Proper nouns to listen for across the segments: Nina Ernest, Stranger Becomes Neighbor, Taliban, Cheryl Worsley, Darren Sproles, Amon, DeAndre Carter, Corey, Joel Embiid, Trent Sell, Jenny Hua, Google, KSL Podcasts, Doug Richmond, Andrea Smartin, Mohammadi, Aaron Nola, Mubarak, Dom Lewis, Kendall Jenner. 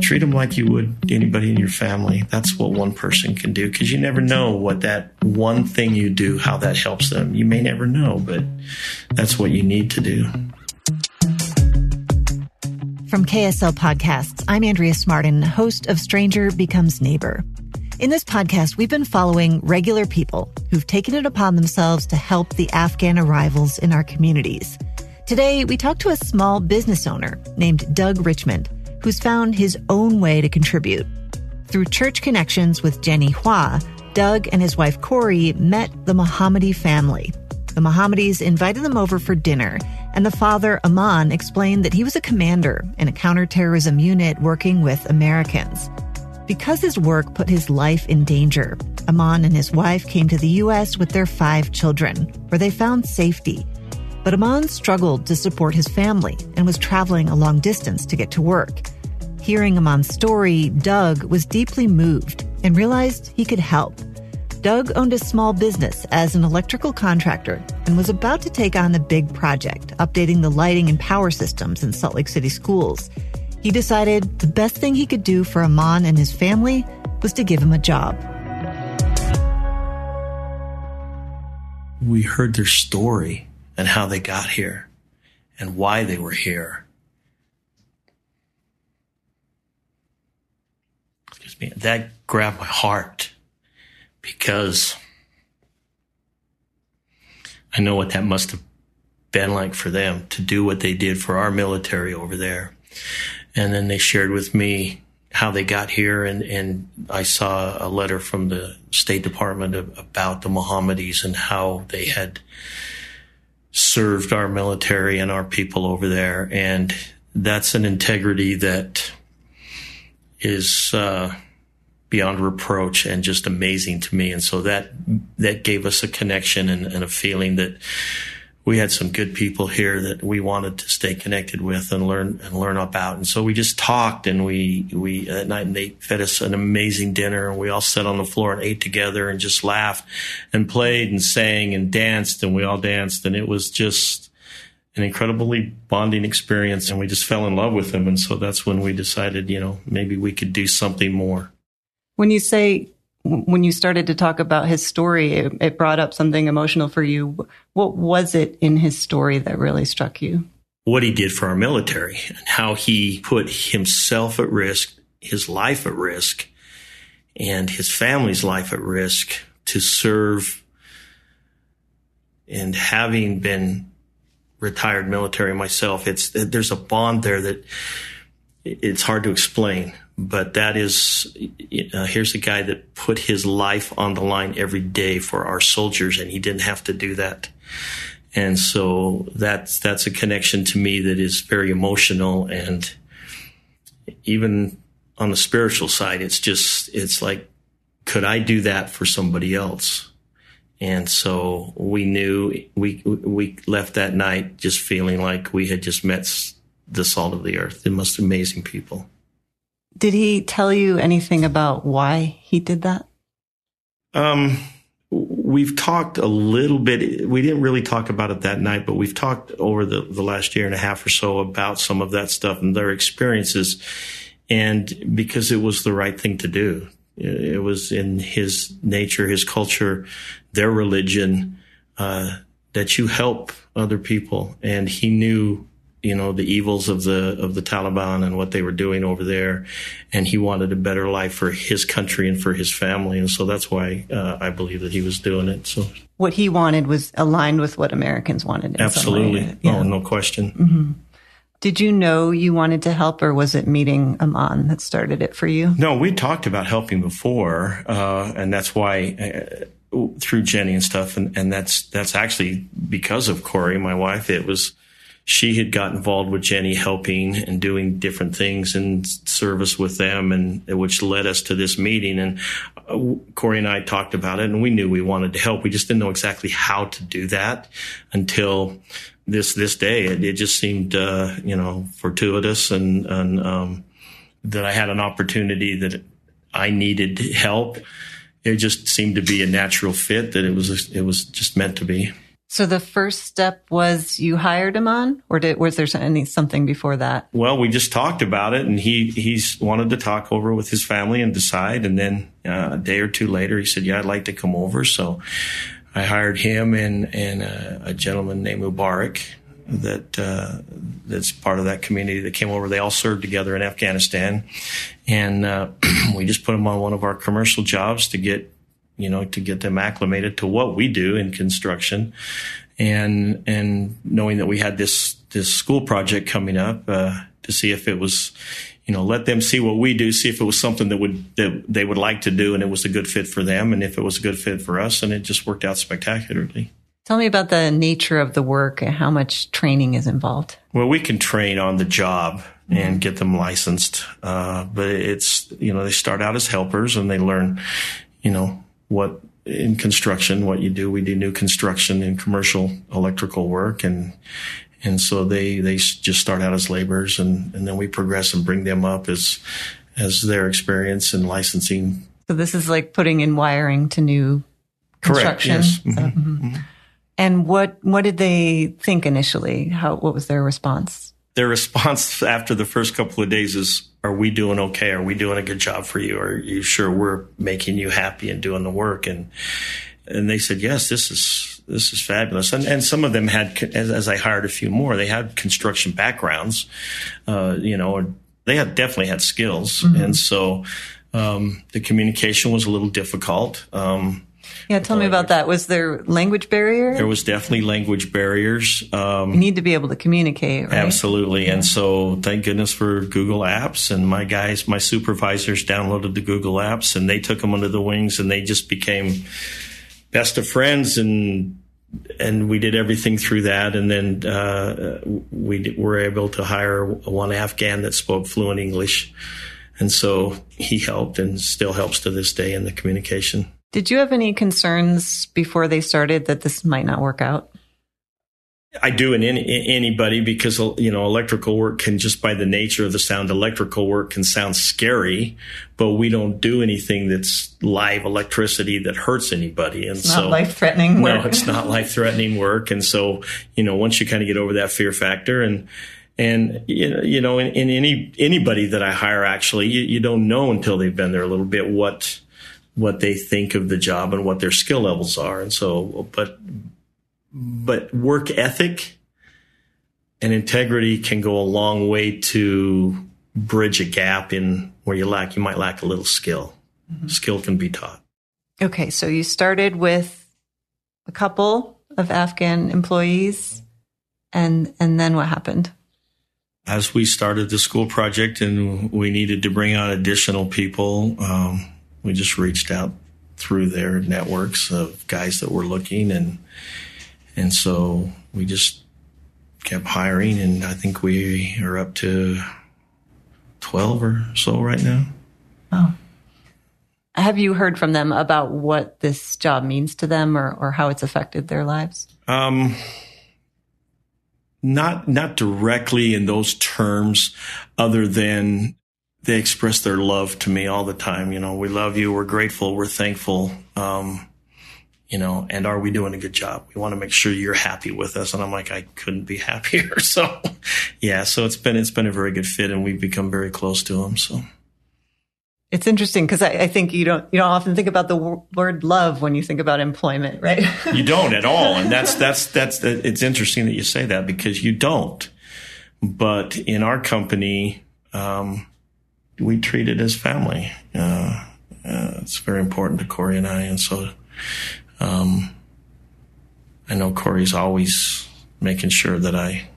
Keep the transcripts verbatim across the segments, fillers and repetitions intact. Treat them like you would anybody in your family. That's what one person can do, because you never know what that one thing you do, how that helps them. You may never know, but that's what you need to do. From K S L Podcasts, I'm Andrea Smartin, host of Stranger Becomes Neighbor. In this podcast, we've been following regular people who've taken it upon themselves to help the Afghan arrivals in our communities. Today, we talked to a small business owner named Doug Richmond, who's found his own way to contribute. Through church connections with Jenny Hua, Doug and his wife Corey met the Mohammadi family. The Mohammadis invited them over for dinner, and the father, Amon, explained that he was a commander in a counterterrorism unit working with Americans. Because his work put his life in danger, Amon and his wife came to the U S with their five children, where they found safety. But Amon struggled to support his family and was traveling a long distance to get to work. Hearing Amon's story, Doug was deeply moved and realized he could help. Doug owned a small business as an electrical contractor and was about to take on a big project, updating the lighting and power systems in Salt Lake City schools. He decided the best thing he could do for Amon and his family was to give him a job. We heard their story and how they got here and why they were here. Excuse me. That grabbed my heart because I know what that must have been like for them to do what they did for our military over there. And then they shared with me how they got here, and, and I saw a letter from the State Department about the Mohammadis and how they had served our military and our people over there. And that's an integrity that is uh, beyond reproach and just amazing to me. And so that that gave us a connection and, and a feeling that we had some good people here that we wanted to stay connected with and learn and learn about. And so we just talked, and we, we that night, and they fed us an amazing dinner, and we all sat on the floor and ate together and just laughed and played and sang and danced, and we all danced. And it was just an incredibly bonding experience, and we just fell in love with them. And so that's when we decided, you know, maybe we could do something more. When you say... When you started to talk about his story, it, it brought up something emotional for you. What was it in his story that really struck you? What he did for our military and how he put himself at risk, his life at risk, and his family's life at risk to serve. And having been retired military myself, it's there's a bond there that it's hard to explain. But that is, uh, here's a guy that put his life on the line every day for our soldiers, and he didn't have to do that. And so that's, that's a connection to me that is very emotional. And even on the spiritual side, it's just, it's like, could I do that for somebody else? And so we knew, we, we left that night just feeling like we had just met the salt of the earth, the most amazing people. Did he tell you anything about why he did that? Um, we've talked a little bit. We didn't really talk about it that night, but we've talked over the, the last year and a half or so about some of that stuff and their experiences. And because it was the right thing to do, it was in his nature, his culture, their religion, uh, that you help other people. And he knew you know, the evils of the of the Taliban and what they were doing over there, and he wanted a better life for his country and for his family, and so that's why uh, I believe that he was doing it. So what he wanted was aligned with what Americans wanted. Absolutely, yeah. Oh, no question. Mm-hmm. Did you know you wanted to help, or was it meeting Amon that started it for you? No, we talked about helping before, uh, and that's why. Uh, through Jenny and stuff. And, and that's, that's actually because of Corey, my wife. It was, she had got involved with Jenny helping and doing different things in service with them, and which led us to this meeting. And uh, Corey and I talked about it, and we knew we wanted to help. We just didn't know exactly how to do that until this, this day. It, it just seemed, uh, you know, fortuitous, and, and, um, that I had an opportunity that I needed help. It just seemed to be a natural fit, that it was it was just meant to be. So the first step was you hired him on, or did, was there any, something before that? Well, we just talked about it, and he he's wanted to talk over with his family and decide. And then uh, a day or two later, he said, "Yeah, I'd like to come over." So I hired him and and a, a gentleman named Mubarak that uh, that's part of that community that came over. They all served together in Afghanistan, and uh, we just put them on one of our commercial jobs to get, you know, to get them acclimated to what we do in construction, and and knowing that we had this this school project coming up, uh, to see if it was, you know, let them see what we do, see if it was something that would that they would like to do, and it was a good fit for them, and if it was a good fit for us, and it just worked out spectacularly. Tell me about the nature of the work and how much training is involved. Well, we can train on the job and get them licensed. Uh, but it's, you know, they start out as helpers, and they learn, you know, what in construction, what you do. We do new construction and commercial electrical work. And, and so they, they just start out as laborers, and, and then we progress and bring them up as, as their experience in licensing. So this is like putting in wiring to new construction. Correct, yes. So, mm-hmm. Mm-hmm. And what, what did they think initially? How, what was their response? Their response after the first couple of days is, are we doing okay? Are we doing a good job for you? Are you sure we're making you happy and doing the work? And, and they said, yes, this is, this is fabulous. And, and some of them had, as, as I hired a few more, they had construction backgrounds, uh, you know, they had definitely had skills. Mm-hmm. And so, um, the communication was a little difficult. Um, Yeah, tell me about that. Was there language barrier? There was definitely language barriers. Um, you need to be able to communicate, right? Absolutely. Yeah. And so thank goodness for Google Apps. And my guys, my supervisors downloaded the Google Apps, and they took them under the wings, and they just became best of friends. And and we did everything through that. And then uh, we were able to hire one Afghan that spoke fluent English. And so he helped and still helps to this day in the communication. Did you have any concerns before they started that this might not work out? I do in any, anybody, because, you know, electrical work can, just by the nature of the sound, electrical work can sound scary, but we don't do anything that's live electricity that hurts anybody. And it's not so, life-threatening work. No, it's not life-threatening work. And so, you know, once you kind of get over that fear factor, and And, you know, in, in any anybody that I hire, actually, you, you don't know until they've been there a little bit what what they think of the job and what their skill levels are. And so, but but work ethic and integrity can go a long way to bridge a gap in where you lack. You might lack a little skill. Mm-hmm. Skill can be taught. Okay, so you started with a couple of Afghan employees, and and then what happened? As we started the school project and we needed to bring on additional people, um, we just reached out through their networks of guys that were looking. And and so we just kept hiring. And I think we are up to twelve or so right now. Oh. Have you heard from them about what this job means to them, or, or how it's affected their lives? Um. Not not directly in those terms, other than they express their love to me all the time. You know, we love you. We're grateful. We're thankful. Um, you know, and are we doing a good job? We want to make sure you're happy with us. And I'm like, I couldn't be happier. So, yeah. So it's been it's been a very good fit, and we've become very close to them. So it's interesting, because I, I think you don't you don't often think about the w- word love when you think about employment, right? You don't at all, and that's that's that's it's interesting that you say that, because you don't. But in our company, um, we treat it as family. Uh, uh, it's very important to Corey and I. And so um, I know Corey's always making sure that I,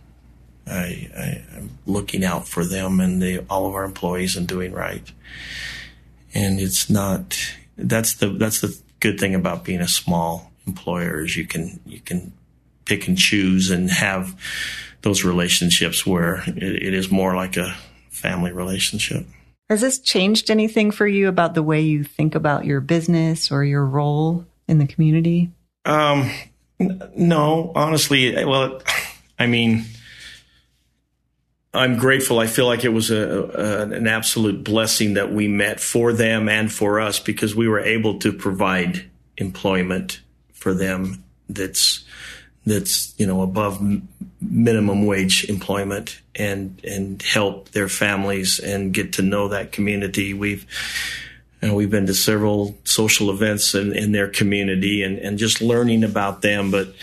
I, I, I'm looking out for them and they, all of our employees and doing right. And it's not, that's the, that's the good thing about being a small employer is you can, you can pick and choose and have those relationships where it, it is more like a family relationship. Has this changed anything for you about the way you think about your business or your role in the community? Um, n- no, honestly, well, I mean, I'm grateful. I feel like it was a, a an absolute blessing that we met for them and for us, because we were able to provide employment for them that's that's you know above minimum wage employment, and and help their families and get to know that community. We've and we've been to several social events in, in their community and and just learning about them. But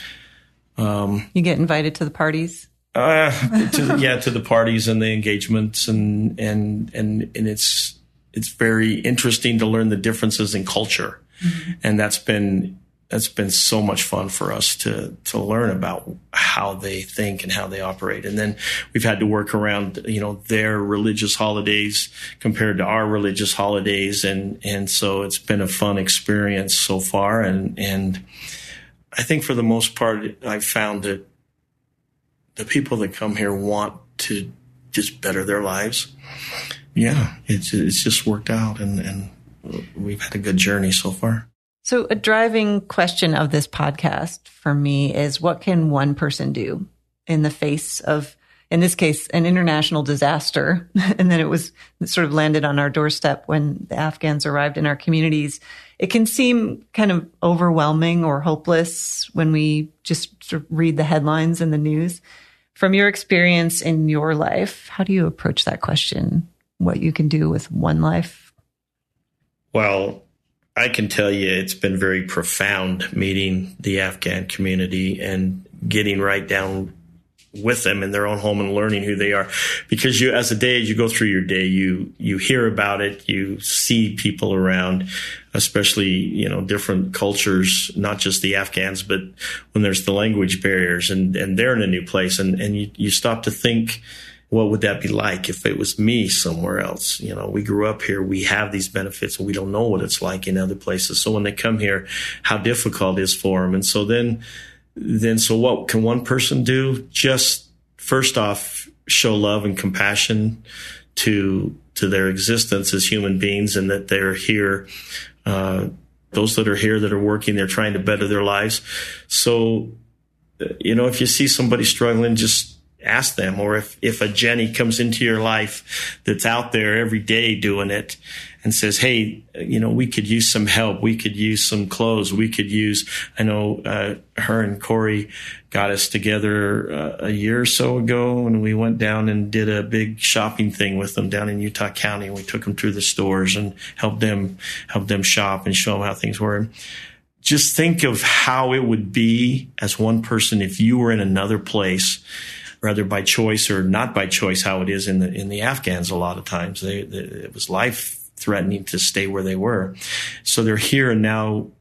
um, you get invited to the parties. Uh, to, yeah, to the parties and the engagements, and, and and and it's it's very interesting to learn the differences in culture, mm-hmm. and that's been that's been so much fun for us to to learn about how they think and how they operate. And then we've had to work around you know their religious holidays compared to our religious holidays, and and so it's been a fun experience so far. And and I think for the most part, I've found that the people that come here want to just better their lives. Yeah, it's it's just worked out, and, and we've had a good journey so far. So a driving question of this podcast for me is, what can one person do in the face of, in this case, an international disaster? And then it was it sort of landed on our doorstep when the Afghans arrived in our communities. It can seem kind of overwhelming or hopeless when we just sort of read the headlines in the news. From your experience in your life, how do you approach that question? What you can do with one life? Well, I can tell you it's been very profound meeting the Afghan community and getting right down with them in their own home and learning who they are. Because you, as a day, as you go through your day, you you hear about it, you see people around, especially, you know, different cultures, not just the Afghans, but when there's the language barriers and, and they're in a new place. And, and you, you stop to think, what would that be like if it was me somewhere else? You know, we grew up here. We have these benefits and we don't know what it's like in other places. So when they come here, how difficult it is for them. And so then, then so what can one person do? Just first off, show love and compassion to to their existence as human beings, and that they're here. Uh, those that are here that are working, they're trying to better their lives. So, you know, if you see somebody struggling, just ask them. Or if, if a Jenny comes into your life that's out there every day doing it and says, hey, you know, we could use some help. We could use some clothes. We could use, I know uh, her and Corey got us together uh, a year or so ago, and we went down and did a big shopping thing with them down in Utah County. And we took them through the stores and helped them, helped them shop and show them how things were. Just think of how it would be as one person if you were in another place, rather by choice or not by choice, how it is in the in the Afghans. A lot of times they, they, it was life-threatening to stay where they were. So they're here, and now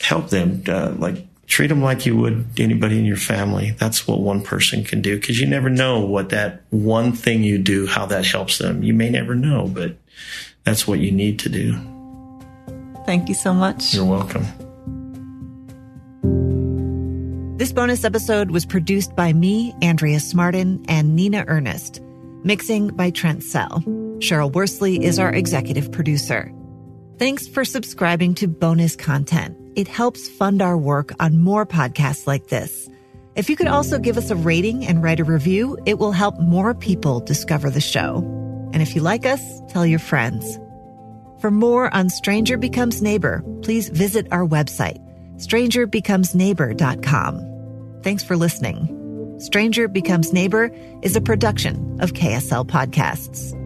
help them, uh, like treat them like you would anybody in your family. That's what one person can do, because you never know what that one thing you do, how that helps them. You may never know, but that's what you need to do. Thank you so much. You're welcome. This bonus episode was produced by me, Andrea Smartin, and Nina Ernest. Mixing by Trent Sell. Cheryl Worsley is our executive producer. Thanks for subscribing to bonus content. It helps fund our work on more podcasts like this. If you could also give us a rating and write a review, it will help more people discover the show. And if you like us, tell your friends. For more on Stranger Becomes Neighbor, please visit our website, stranger becomes neighbor dot com. Thanks for listening. Stranger Becomes Neighbor is a production of K S L Podcasts.